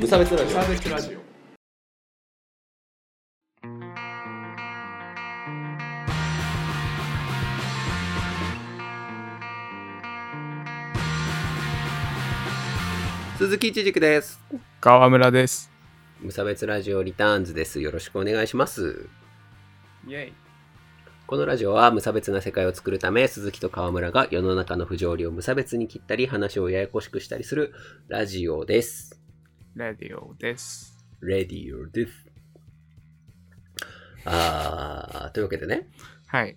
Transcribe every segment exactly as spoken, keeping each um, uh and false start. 無差別ラジオ。無差別ラジオ。鈴木一軸です。川村です。無差別ラジオリターンズです。よろしくお願いします。イエイ。このラジオは無差別な世界を作るため、鈴木と川村が世の中の不条理を無差別に切ったり、話をややこしくしたりするラジオです。ラディオです。ラディオです。あーというわけでね、はい、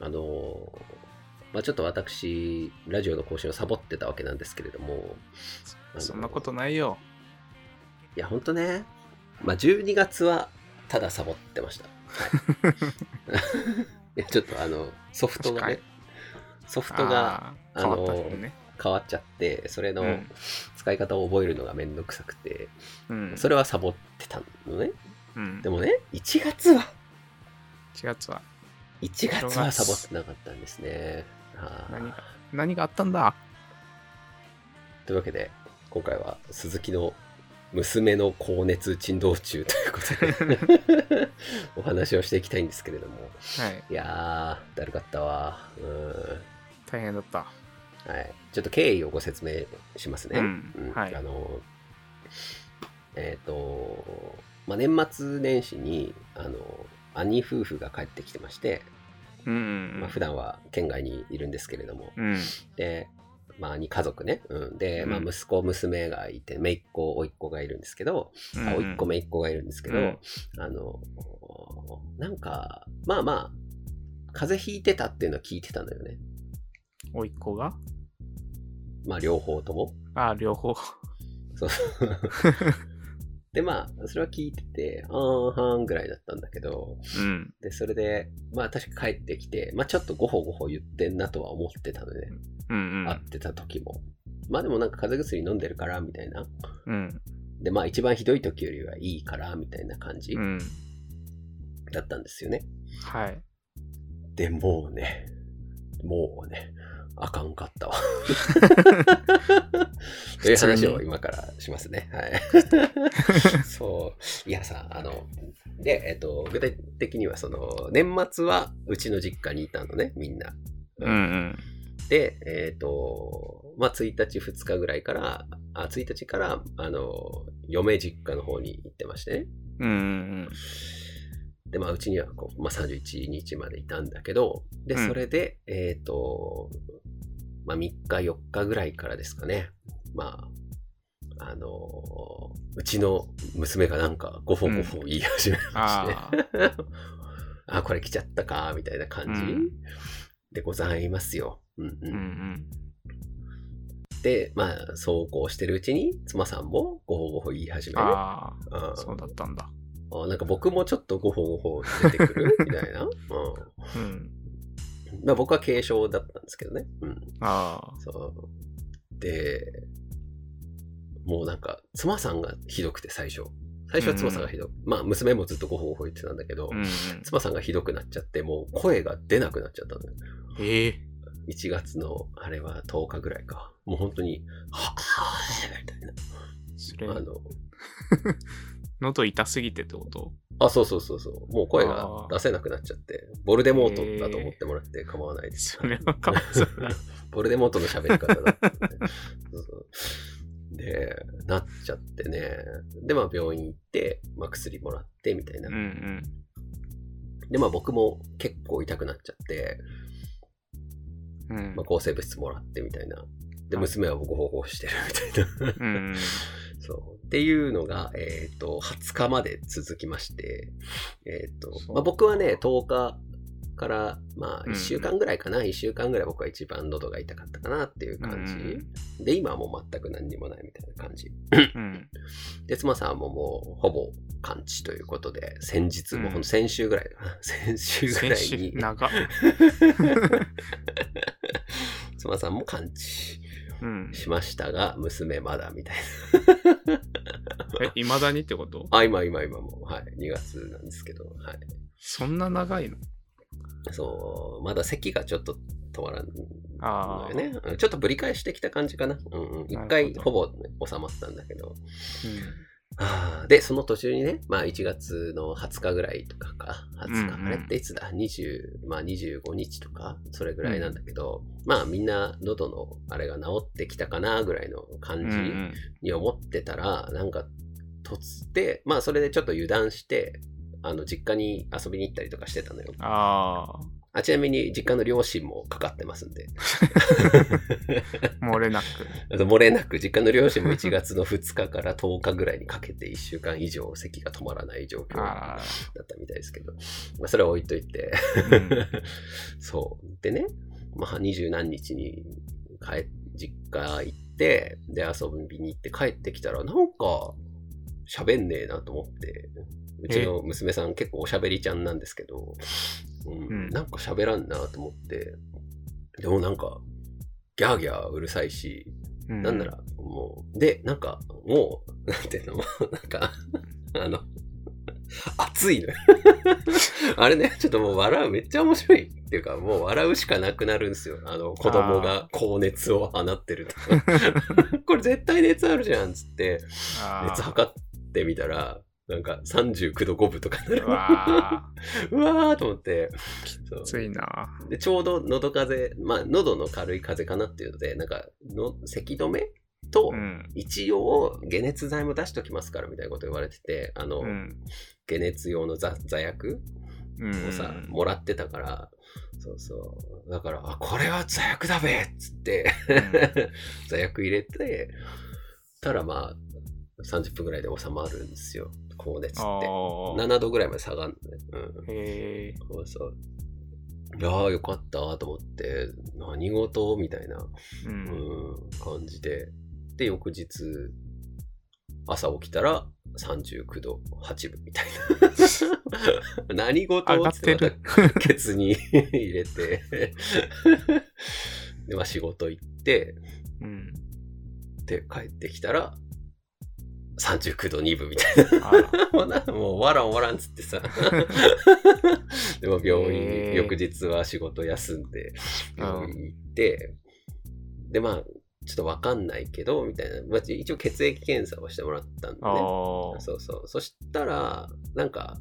あのーまあ、ちょっと私ラジオの更新をサボってたわけなんですけれども。そんなことないよ。いやほんとね、まあ、じゅうにがつはただサボってました、はい、いやちょっとあのソフトがねソフトがああの変 わ,、ね、変わっちゃって、それの使い方を覚えるのがめんどくさくて、うん、それはサボってたのね、うん、でもねいちがつはいちがつはいちがつはサボってなかったんですね。はあ、何が何があったんだ。というわけで今回は鈴木の娘の高熱珍道中ということでお話をしていきたいんですけれども、はい、いやーだるかったわ。うん、大変だった、はい、ちょっと経緯をご説明しますね、うんはいうん、あのえっ、ー、と、まあ、年末年始にあの兄夫婦が帰ってきてまして、うんうんまあ、普段は県外にいるんですけれども、うん、で、まあ、兄家族ね、うん、で、まあ、息子娘がいて、姪っ子甥っ子がいるんですけど、うん、甥っ子姪っ子がいるんですけど、うん、あのなんかまあまあ風邪ひいてたっていうのは聞いてたんだよね。甥っ子がまあ両方ともああ両方そうそうでまあそれは聞いててあんはんぐらいだったんだけど、うん、でそれでまあ確か帰ってきてまあちょっとごほごほ言ってんなとは思ってたので、ねうんうん、会ってた時もまあでもなんか風邪薬飲んでるからみたいな、うん、でまあ一番ひどい時よりはいいからみたいな感じだったんですよね、うん、はい。でもうねもうねあかんかったわという話を今からしますね、はい、そういやさあので、えっと、具体的にはその年末はうちの実家にいたのねみんな、うんうん、でえっとまあついたちふつかぐらいからあついたちからあの嫁実家の方に行ってましてね、うんうんうん、でまあうちにはこう、まあ、さんじゅういちにちまでいたんだけどでそれで、うん、えっとまあ、みっかよっかぐらいからですかね、まああのー、うちの娘がなんかごほごほ言い始めまして、うん、ああこれ来ちゃったかみたいな感じ、うん、でございますよ、うんうんうんうん、でまあそうこうしてるうちに妻さんもごほごほ言い始める。ああ、うん、そうだったんだ。あなんか僕もちょっとごほごほ出てくるみたいな、うんうんまあ、僕は軽症だったんですけどね、うん、あそうでもうなんか妻さんがひどくて最初最初は妻さんがひどく、うん、まあ娘もずっとごほごほ言ってたんだけど、うん、妻さんがひどくなっちゃってもう声が出なくなっちゃったんだよ、えー、いちがつのあれはとおかぐらいかもう本当にはぁみたいなそれあの喉痛すぎてってこと。あそうそうそうそうもう声が出せなくなっちゃってボルデモートだと思ってもらって構わないです。それは構わないボルデモートの喋り方だったそうそうでなっちゃってねでまあ病院行って、まあ、薬もらってみたいな、うんうん、でまあ僕も結構痛くなっちゃって、うんまあ、抗生物質もらってみたいなで娘はゴホゴホしてるみたいな、うんうんそうっていうのが、えー、とはつかまで続きまして、えーとまあ、僕はねとおかから、まあ、いっしゅうかんぐらいかな、うん、いっしゅうかんぐらい僕は一番喉が痛かったかなっていう感じ、うん、で今はもう全く何にもないみたいな感じ、うん、で妻さんももうほぼ完治ということで先日も、うん、先週ぐらい先週ぐらいに長妻さんも完治うん、しましたが娘まだみたいなえ未だにってこと。あ今今今もう、はい、にがつなんですけど、はい、そんな長いの。そうまだ咳がちょっと止まらんのよね、うん、ちょっとぶり返してきた感じかな、うんうん、いっかいほぼ収まったんだけど、うん、でその途中にね、まあ、いちがつのはつかぐらいとかかはつか、うんうん、あれっていつだにじゅう、まあ、にじゅうごにちとかそれぐらいなんだけど、うん、まあみんな喉のあれが治ってきたかなぐらいの感じに思ってたら、うんうん、なんか突ってまあそれでちょっと油断してあの実家に遊びに行ったりとかしてたのよ。ああ、ちなみに実家の両親もかかってますんで漏れなく漏れなく実家の両親もいちがつのふつかからとおかぐらいにかけていっしゅうかん以上咳が止まらない状況だったみたいですけど、まあ、それは置いといて、うん、そうでね、まあ、にじゅう何日に帰実家行ってで遊びに行って帰ってきたらなんか喋んねえなと思って、うちの娘さん結構おしゃべりちゃんなんですけど、うんうん、なんか喋らんなと思って、でもなんかギャーギャーうるさいし、うん、なんならもうでなんかもうなんていうのなんかあの熱いのあれねちょっともう笑うめっちゃ面白いっていうかもう笑うしかなくなるんですよ、あの子供が高熱を放ってるとこれ絶対熱あるじゃんっつって熱測ってみたらなんかさんじゅうきゅうどごぶとかなる。うわーうわーと思って。きついな。でちょうど喉風邪、まあ喉の軽い風邪かなっていうので、なんかの咳止めと、うん、一応解熱剤も出しときますからみたいなこと言われてて、あの、うん、解熱用の 座, 座薬をさ、うん、もらってたから。そうそうだからあこれは座薬だべっつって座薬入れてたらまあ。さんじゅっぷんぐらいで収まるんですよ、高熱って。ななどぐらいまで下がるのね、うん、へーそうそう、ああよかったと思って何事みたいな、うんうん、感じでで翌日朝起きたらさんじゅうきゅうどはちぶみたいな何事をつってまたケツに入れてで、まあ、仕事行って、うん、で帰ってきたらさんじゅうきゅうどにぶみたいなもうわらんわらんつってさでも病院に翌日は仕事休んで病院に行って、うん、でまあちょっとわかんないけどみたいな、まあ、一応血液検査をしてもらったんでね、そうそうそしたらなんか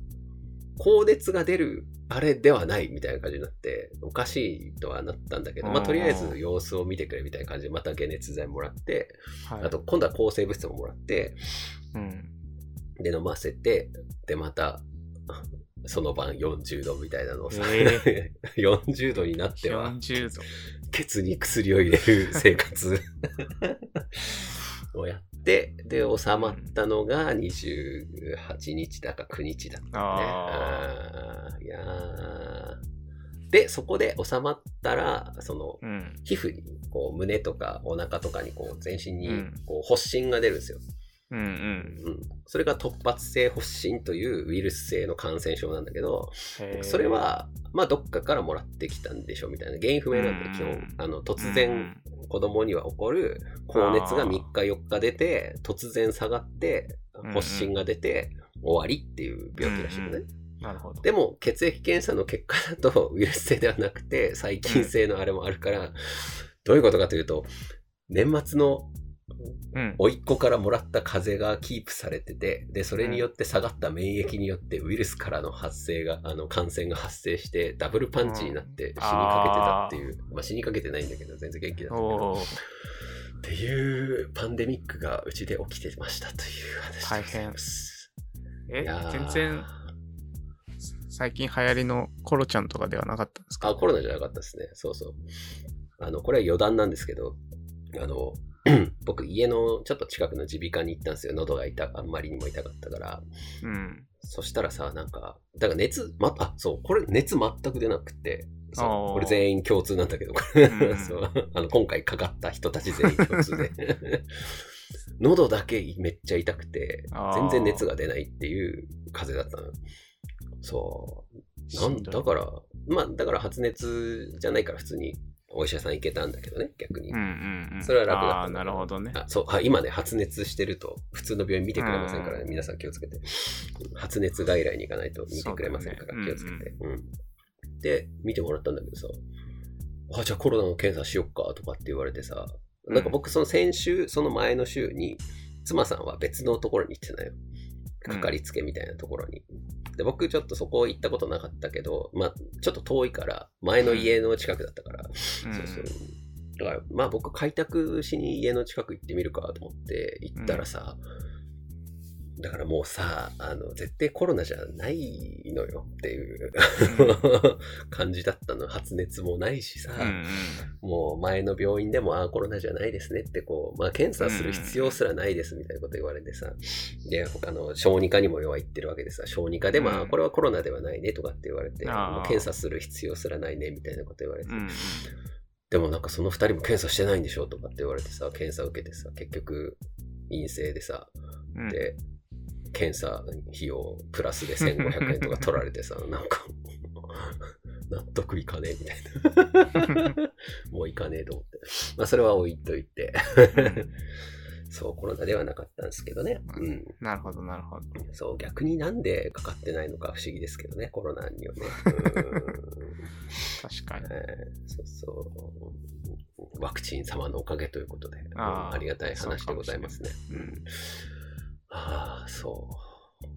高熱が出るあれではないみたいな感じになっておかしいとはなったんだけど、まあ、とりあえず様子を見てくれみたいな感じでまた解熱剤もらって、はい、あと今度は抗生物質ももらって、うん、で飲ませてでまたその晩よんじゅうどみたいなのをさ、えー、よんじゅうどになってはよんじゅうどケツに薬を入れる生活をやってで, で収まったのがにじゅうはちにちだかくにちだったね。ああいやでそこで収まったらその、うん、皮膚にこう胸とかお腹とかにこう全身にこう、うん、発疹が出るんですよ、うんうんうん、それが突発性発疹というウイルス性の感染症なんだけど、それはまあどっかからもらってきたんでしょうみたいな、原因不明なんで、うん、基本あの突然、うん子供には起こる高熱がみっかよっか出て突然下がって発疹が出て、うん、終わりっていう病気らしいよね、うんうん、なるほど。でも血液検査の結果だとウイルス性ではなくて細菌性のあれもあるから、うん、どういうことかというと年末の甥っ子からもらった風邪がキープされてて、でそれによって下がった免疫によってウイルスからの発生があの感染が発生してダブルパンチになって死にかけてたっていう、うん、まあ死にかけてないんだけど全然元気だったけどっていうパンデミックがうちで起きてましたという話です。大変。え、全然最近流行りのコロちゃんとかではなかったんですか？あ、コロナじゃなかったですね。そうそう。あのこれは余談なんですけど、あの僕家のちょっと近くの耳鼻科に行ったんですよ。喉が痛あんまりにも痛かったから、うん、そしたらさなんかだから熱、ま、あそうこれ熱全く出なくて、そうこれ全員共通なんだけど、うん、そうあの今回かかった人たち全員共通で喉だけめっちゃ痛くて全然熱が出ないっていう風邪だったの。そうなんだからまあだから発熱じゃないから普通にお医者さん行けたんだけどね、逆に、うんうんうん、それは楽だった。ああなるほどね。あそうあ今ね発熱してると普通の病院見てくれませんから、ねうん、皆さん気をつけて、発熱外来に行かないと見てくれませんから、ね、気をつけて、うんうんうん、で見てもらったんだけどさ、あ、じゃあコロナの検査しよっかとかって言われてさ、なんか僕その先週、その前の週に妻さんは別のところに行ってたよ、かかりつけみたいなところに。で僕ちょっとそこ行ったことなかったけど、まあちょっと遠いから前の家の近くだったから、うん、そうそう、だからまあ僕開拓しに家の近く行ってみるかと思って行ったらさ、うん、だからもうさ、あの絶対コロナじゃないのよっていう感じだったの。発熱もないしさ、うん、もう前の病院でもあコロナじゃないですねってこう、まあ、検査する必要すらないですみたいなこと言われてさ、で他の小児科にも弱いってるわけでさ、小児科でまあこれはコロナではないねとかって言われて、もう検査する必要すらないねみたいなこと言われて、うん、でもなんかそのふたりも検査してないんでしょとかって言われてさ、検査受けてさ、結局陰性でさ、うん、で検査費用プラスでせんごひゃくえんとか取られてさなんか納得いかねえみたいなもういかねえと思って、まあそれは置いといてそうコロナではなかったんですけどね、うん、なるほどなるほど。そう逆になんでかかってないのか不思議ですけどね、コロナにはね確かに、えー、そうそうワクチン様のおかげということで、あ、うん、ありがたい話でございますね。うん、ああそ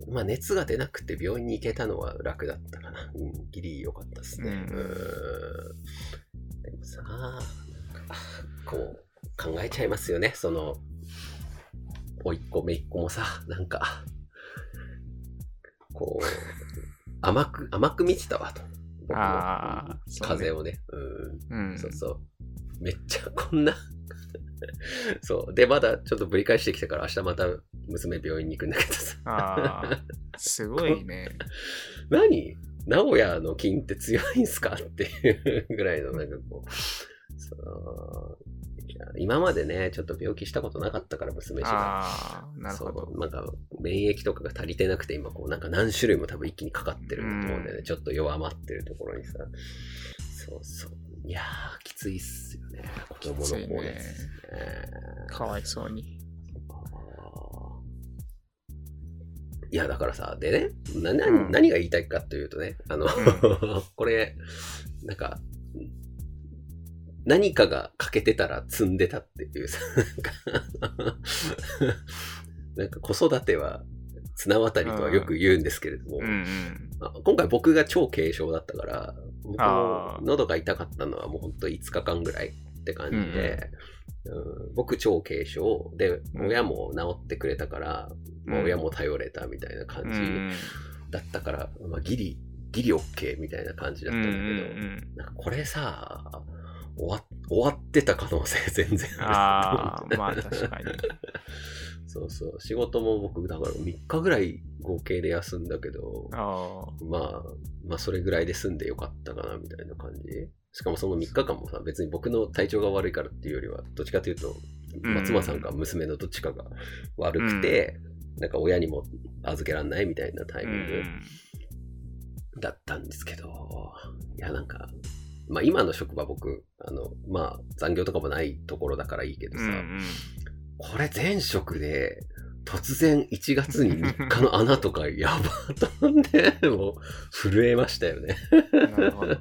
うまあ熱が出なくて病院に行けたのは楽だったかな、うん、ギリ良かったですね、うん、うん。でもさ、なんかこう考えちゃいますよね、そのおいっ子めいっ子もさ、なんかこう甘く甘く見てたわと、あ風をね、うん、うん、そうそうめっちゃこんなそうでまだちょっとぶり返してきたから明日また娘病院に行くんだけどさあすごいね何名古屋の菌って強いんすかっていうぐらいのなんかこうそう今までねちょっと病気したことなかったから娘氏が、なるほど、そうなんか免疫とかが足りてなくて今こうなんか何種類も多分一気にかかってると思うんでね、うん、ちょっと弱まってるところにさ、そうそういやーきついっすよね、子供の方です ね, ねかわいそうに。いやだからさ、でねなな、うん、何が言いたいかというとね、あの、うん、これなんか何かが欠けてたら積んでたっていうさ、なんかなんか子育ては綱渡りとはよく言うんですけれども、うんうん、今回僕が超軽症だったから、僕も喉が痛かったのはもうほんといつかかんぐらいって感じで、うん、僕超軽症で親も治ってくれたから、うん、もう親も頼れたみたいな感じだったから、まあ、ギリギリ OK みたいな感じだったんだけど、うんうん、なんかこれさ。終 わ, 終わってた可能性全然ある。ああ、まあ確かに。そうそう。仕事も僕、だからみっかぐらい合計で休んだけど、あ、まあ、まあそれぐらいで済んでよかったかなみたいな感じ。しかもそのみっかかんもさ、別に僕の体調が悪いからっていうよりは、どっちかというと、松間さんか娘のどっちかが悪くて、うん、なんか親にも預けらんないみたいなタイミングだったんですけど、いやなんか、まあ、今の職場僕あの、まあ、残業とかもないところだからいいけどさ、うんうん、これ前職で突然いちがつにみっかの穴とかやばったんでもう震えましたよねなるほど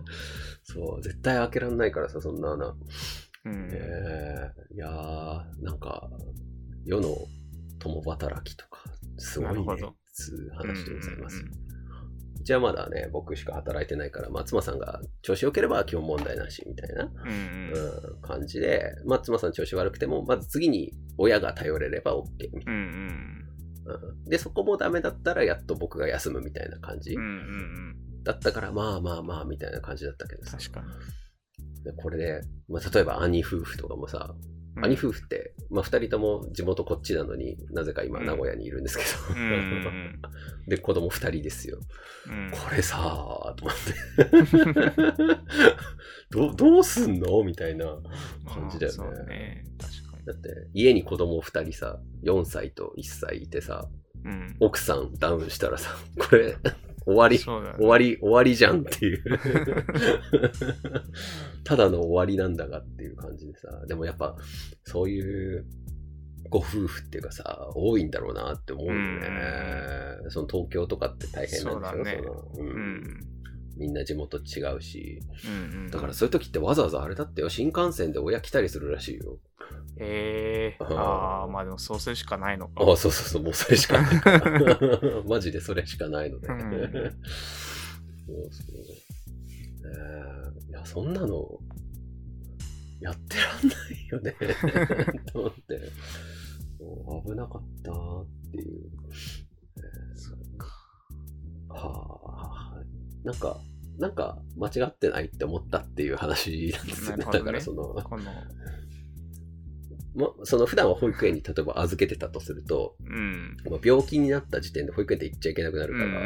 そう絶対開けられないからさそんな穴、うんえー、いやーなんか世の共働きとかすごいねつう話でございます、うんうんうん。じゃあまだね僕しか働いてないから、まあ、妻さんが調子良ければ基本問題なしみたいな、うんうん、感じで、まあ、妻さん調子悪くてもまず次に親が頼れれば OK みたいな、うんうんうん、でそこもダメだったらやっと僕が休むみたいな感じ、うんうんうん、だったからまあまあまあみたいな感じだったけどさ、確かにこれで、まあ、例えば兄夫婦とかもさ、うん、兄夫婦って、まあ、ふたりとも地元こっちなのになぜか今名古屋にいるんですけど、うんうん、で子供ふたりですよ、うん、これさーと思ってど, どうすんのみたいな感じだよね、まあ、そうね、確かに。だって家に子供ふたりさよんさいといっさいいてさ、うん、奥さんダウンしたらさこれ終わり、ね、終わり終わりじゃんっていうただの終わりなんだがっていう感じでさ、でもやっぱそういうご夫婦っていうかさ多いんだろうなって思うよね、うん、その東京とかって大変なんですよね、 そ, その、うんうん、みんな地元違うし、うんうん、だからそういう時ってわざわざあれだってよ、新幹線で親来たりするらしいよ。ええー、ああ、まあでもそうするしかないのか。ああ、そうそうそう、もうそれしかない。マジでそれしかないので。うんうん、そうそうえー、いやそんなのやってらんないよね。と思って、もう危なかったっていう。えー、そっか。はあ、なんか。なんか間違ってないって思ったっていう話なんですよね。だからその、このもその普段は保育園に例えば預けてたとすると、うん、病気になった時点で保育園って行っちゃいけなくなるから、うんうんうん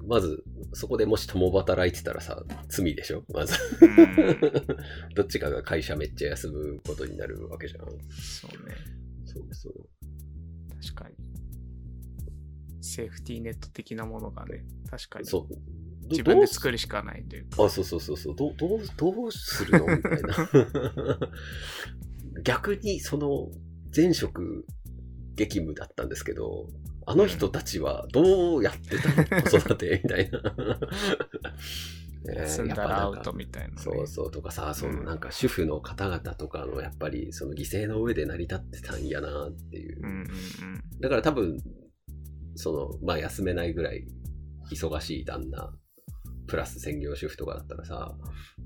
うん、まずそこでもし共働いてたらさ罪でしょまずどっちかが会社めっちゃ休むことになるわけじゃん。そうね。そうそう。確かにセーフティーネット的なものがね、確かにそう自分で作るしかないというか。あ、そうそうそうそう。どう、どう、どうするのみたいな。逆にその前職激務だったんですけど、あの人たちはどうやってたの子育てみたいな。住んだらアウトみたいな、ね。そうそうとかさ、そのなんか主婦の方々とかのやっぱりその犠牲の上で成り立ってたんやなっていう。うんうんうん、だから多分そのまあ休めないぐらい忙しい旦那。プラス専業主婦とかだったらさ、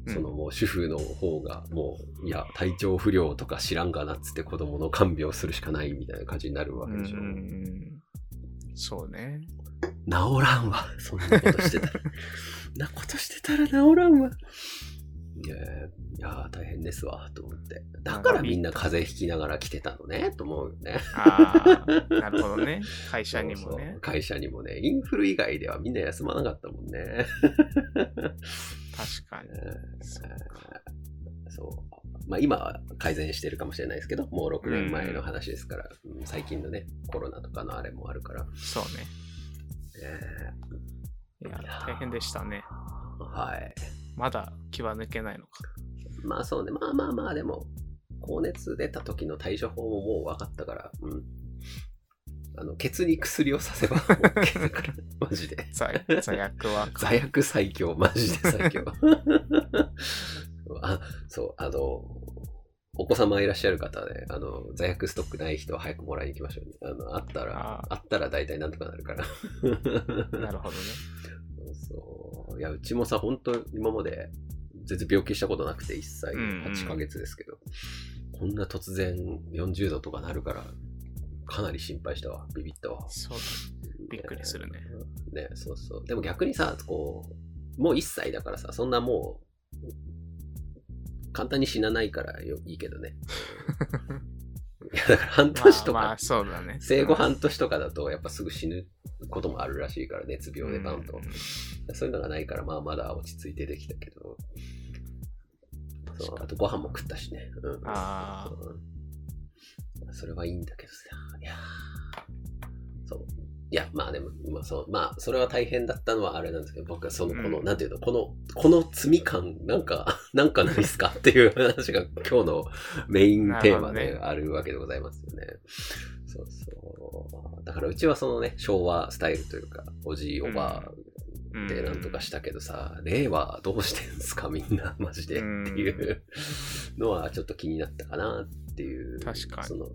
そのもう主婦の方がもう、うん、いや体調不良とか知らんがなっつって子供の看病するしかないみたいな感じになるわけでしょ。うんそうね。治らんわそんなことしてたらなことしてたら治らんわ。いやいや大変ですわと思って、だからみんな風邪ひきながら来てたのねと思うよね。ああなるほどね。会社にもね。そうそう会社にもね、インフル以外ではみんな休まなかったもんね。確かに、えー、そうか。そうまあ今は改善してるかもしれないですけど、もうろくねんまえの話ですから、うん、最近のねコロナとかのあれもあるから。そうね、えー、いや大変でしたね。はい、まだ気は抜けないのか。まあそうね、まあまあまあでも高熱出た時の対処法ももう分かったから、うん、あのケツに薬をさせば OK だからマジで罪, 罪悪は罪悪最強、マジで最強。あ、そうあのお子様いらっしゃる方で、ね、あの罪悪ストックない人は早くもらいに行きましょうね。あのあったら あ, あったら大体なんとかなるから。なるほどね。そういやうちもさ本当今まで全然病気したことなくて、いっさいはちかげつですけど、うんうん、こんな突然よんじゅうどとかなるからかなり心配したわ。ビビったわ。そうびっくりするね。ねそうそう。でも逆にさこうもういっさいだからさ、そんなもう簡単に死なないからよいいけどね。いやだから半年とか、まあまあそうだね、生後半年とかだとやっぱすぐ死ぬこともあるらしいから、熱病でバンと、うん、そういうのがないからまあまだ落ち着いてできたけど、そうあとご飯も食ったしね、うん、ああそれはいいんだけどさ、いやそういやまあでも、まあ、そうまあそれは大変だったのはあれなんですけど、僕はそのこの、うん、なんていうのこのこの罪感なんかなんかないですかっていう話が今日のメインテーマであるわけでございますよね。そうそうだからうちはそのね昭和スタイルというかおじいおばあでなんとかしたけどさ、うん、令和どうしてんすかみんなマジでっていうのはちょっと気になったかなっていう。確かにその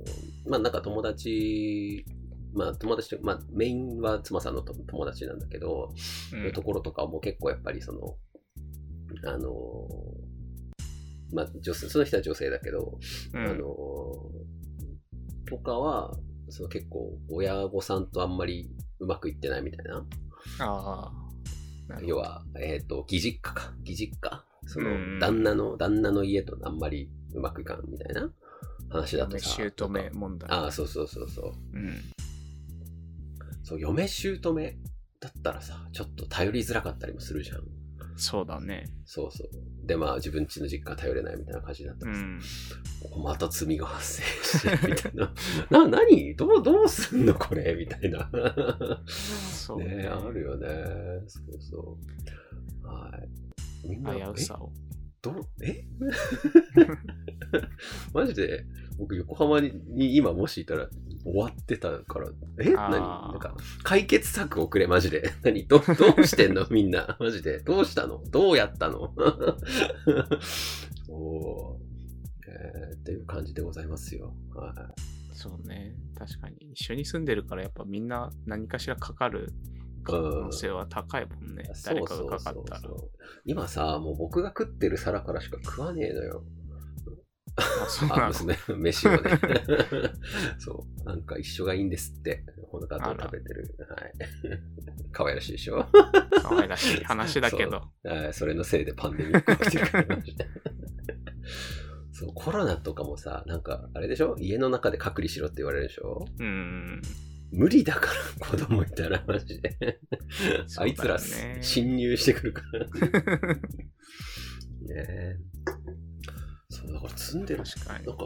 まあなんか友達まあ友達とまあメインは妻さんのと友達なんだけど、うん、のところとかも結構やっぱりそのあのまあ女性その人は女性だけど、うん、あのとかはその結構親御さんとあんまりうまくいってないみたいな。ああ。要はえっ、ー、と義実家か義実家その旦那の、うん、旦那の家とあんまりうまくいかんみたいな話だとさ。嫁姑問題。ああそうそうそうそう。うん。そう嫁姑だったらさちょっと頼りづらかったりもするじゃん。そうだね。そうそう。でまあ自分家の実家頼れないみたいな感じだったんです、うん、また罪が発生してみたいなな何どうどうすんのこれみたいなそうね、ね、あるよね。そうそうはいみんな危うさをどうえマジで僕横浜に今もしいたら終わってたからえ何なんか解決策をくれマジで何 ど, どうしてんのみんなマジでどうしたのどうやったのお、えー、っていう感じでございますよ。はい、そうね、確かに一緒に住んでるからやっぱみんな何かしらかかる可能性は高いもんね、うん、誰かがかかったら。そうそうそうそう今さもう僕が食ってる皿からしか食わねえのよ。あ、そうなんですね。飯をね。そう。なんか一緒がいいんですって。この方を食べてる。はい。かわいらしいでしょ。かわいらしい話だけど。そ, それのせいでパンデミックが起きてるから。そう、コロナとかもさ、なんかあれでしょ、家の中で隔離しろって言われるでしょ。うーん。無理だから、子供いたらマジで。ね、あいつら侵入してくるから。ねえ。そうだから積んでる、確かになんか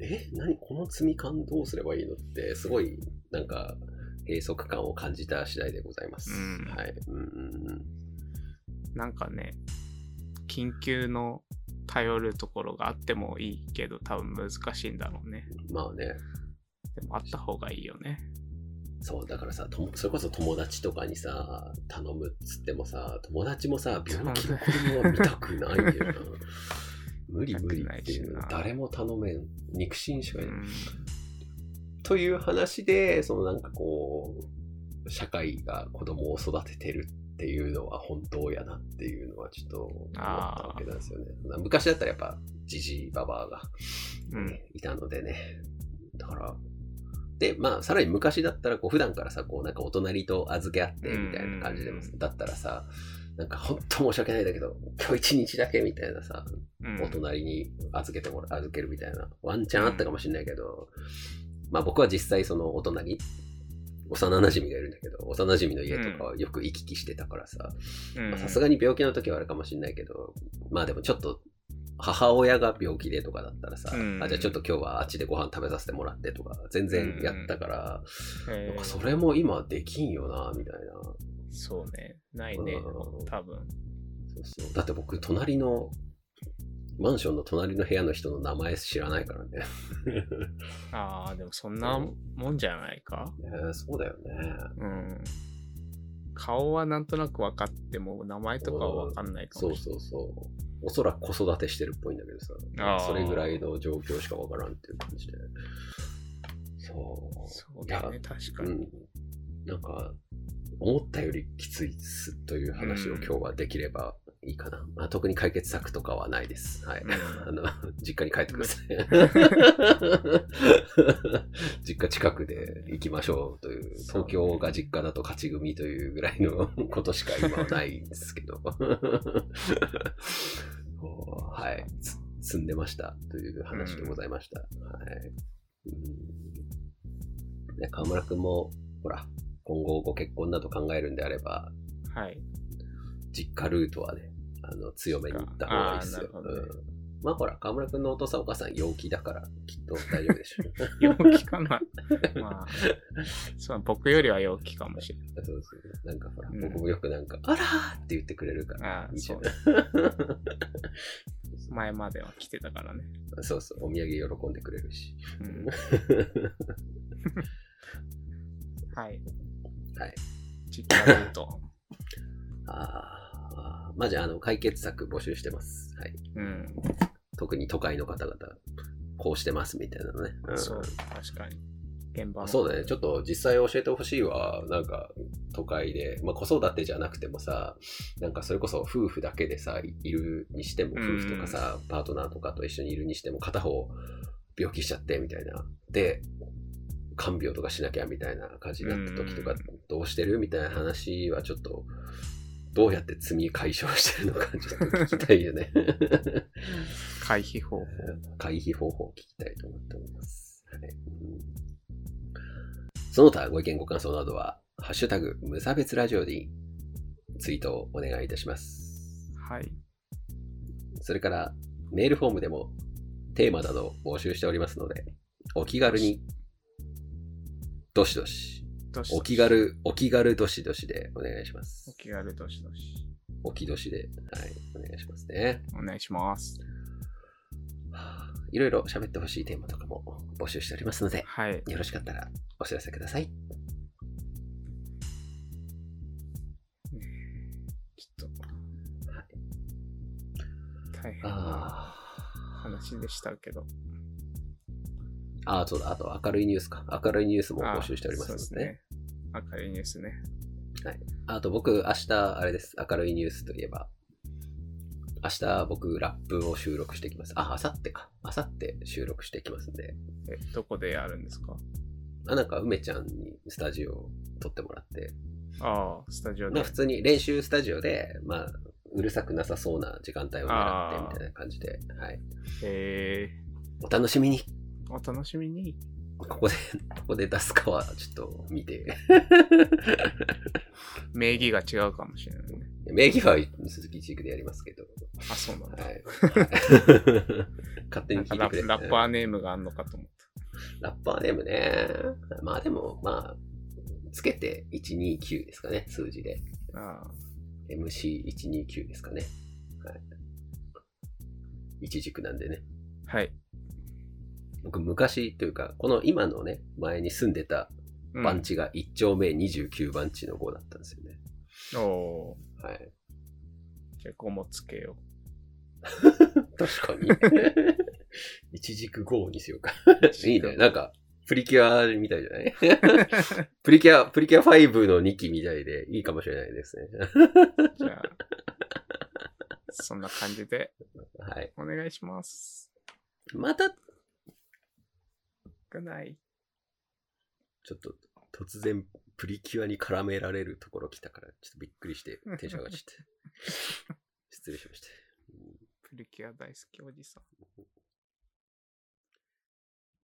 え何この積み感どうすればいいのってすごいなんか閉塞感を感じた次第でございます。うん、はい、うん、なんかね緊急の頼るところがあってもいいけど多分難しいんだろうね。まあね、でもあった方がいいよね。そうだからさ、それこそ友達とかにさ頼むっつってもさ、友達もさ病気の子供は見たくないんだよな。無理無理っていうの誰も頼めん、肉親しかいない、うん、という話で、そのなんかこう社会が子供を育ててるっていうのは本当やなっていうのはちょっと思ったわけなんですよね。昔だったらやっぱジジイババアが、ね、うん、いたのでね、だからでまあさらに昔だったらこう普段からさこうなんかお隣と預け合ってみたいな感じで、うん、だったらさなんか本当申し訳ないんだけど今日一日だけみたいなさ、うん、お隣に預けてもら預けるみたいなワンチャンあったかもしれないけど、うん、まあ僕は実際そのお隣幼馴染がいるんだけど幼馴染の家とかはよく行き来してたからさ、さすがに病気の時はあるかもしれないけど、まあでもちょっと母親が病気でとかだったらさ、うん、あじゃあちょっと今日はあっちでご飯食べさせてもらってとか全然やったから、うん、なんかそれも今できんよなみたいな。そうね、ないね、うん、多分。そうそう。だって僕隣のマンションの隣の部屋の人の名前知らないからね。ああ、でもそんなもんじゃないか。うん、えー、そうだよね。うん。顔はなんとなく分かっても名前とかは分かんないかもしれない。うん、そうそうそう。おそらく子育てしてるっぽいんだけどさ、それぐらいの状況しか分からんっていう感じで。そう。そうだね、確かに。うん、なんか。思ったよりきついですという話を今日はできればいいかな、うん、まあ、特に解決策とかはないです、はい、あの実家に帰ってください実家近くで行きましょうという、東京が実家だと勝ち組というぐらいのことしか今はないんですけどはい、積んでましたという話でございました、うん、はい。で川村くんもほら今後ご結婚など考えるんであれば、はい、実家ルートはね、あの強めに行った方がいいですよ。うん、まあほら川村くんのお父さんお母さん陽気だからきっと大丈夫でしょう。陽気かな。まあ、そう僕よりは陽気かもしれない。そうそう、なんかほら、うん、僕もよくなんかあらーって言ってくれるからいいじゃん。前までは来てたからね。そうそう、お土産喜んでくれるし。うん、はい。はい、実家ルートああ、まあ、じゃあ、あの解決策募集してます、はい、うん、特に都会の方々こうしてますみたいなのね、うん、そう確かに現場、そうだね、ちょっと実際教えてほしいわ。なんか都会で、まあ、子育てじゃなくてもさ、なんかそれこそ夫婦だけでさいるにしても、夫婦とかさ、うん、パートナーとかと一緒にいるにしても片方病気しちゃってみたいなで看病とかしなきゃみたいな感じになった時とかどうしてるみたいな話はちょっとどうやって罪解消してるのかちょっと聞きたいよね回避方法回避方法を聞きたいと思っております、はい、その他ご意見ご感想などはハッシュタグ無差別ラジオでツイートをお願いいたします。はい、それからメールフォームでもテーマなど募集しておりますのでお気軽にどしどし、どしどしお気軽お気軽どしどしでお願いします。お気軽どしどし、お気どしで、はい、お願いしますね。お願いします。いろいろ喋ってほしいテーマとかも募集しておりますので、はい、よろしかったらお知らせください。きっと、はい、大変な話でしたけど、ああそうだ、あと明るいニュースか、明るいニュースも募集しておりますので、そうですね、明るいニュースね、はい、あと僕明日あれです、明るいニュースといえば明日僕ラップを収録してきます。あ、明後日か。明後日収録してきますんで。え、どこでやるんですか？あ、なんか梅ちゃんにスタジオを撮ってもらって。ああ、スタジオで。まあ、普通に練習スタジオで、まあうるさくなさそうな時間帯を狙ってみたいな感じで、はい。へえ。お楽しみに。お楽しみに。ここでここで出すかはちょっと見て。名義が違うかもしれないね。名義は鈴木チークでやりますけど。あ、そうなんだ。はい、勝手に聞いてくれ。ラッパーネームがあんのかと思った。ラッパーネームね。まあでも、まあ、つけていちにきゅうですかね、数字で。ああ。エムシーいちにきゅう ですかね。はい。一軸なんでね。はい。僕、昔というか、この今のね、前に住んでた番地がいち丁目にじゅうきゅうばん地の号だったんですよね。うん、おー。はい。結構もつけよう。確かに一軸号にしようかいいね、なんかプリキュアみたいじゃないプリキュア、プリキュアファイブのにきみたいでいいかもしれないですねじゃあそんな感じではいお願いします。またgood night。ちょっと突然プリキュアに絡められるところ来たからちょっとびっくりしてテンション上がっちゃって失礼しました。プリキュア大好きおじさん。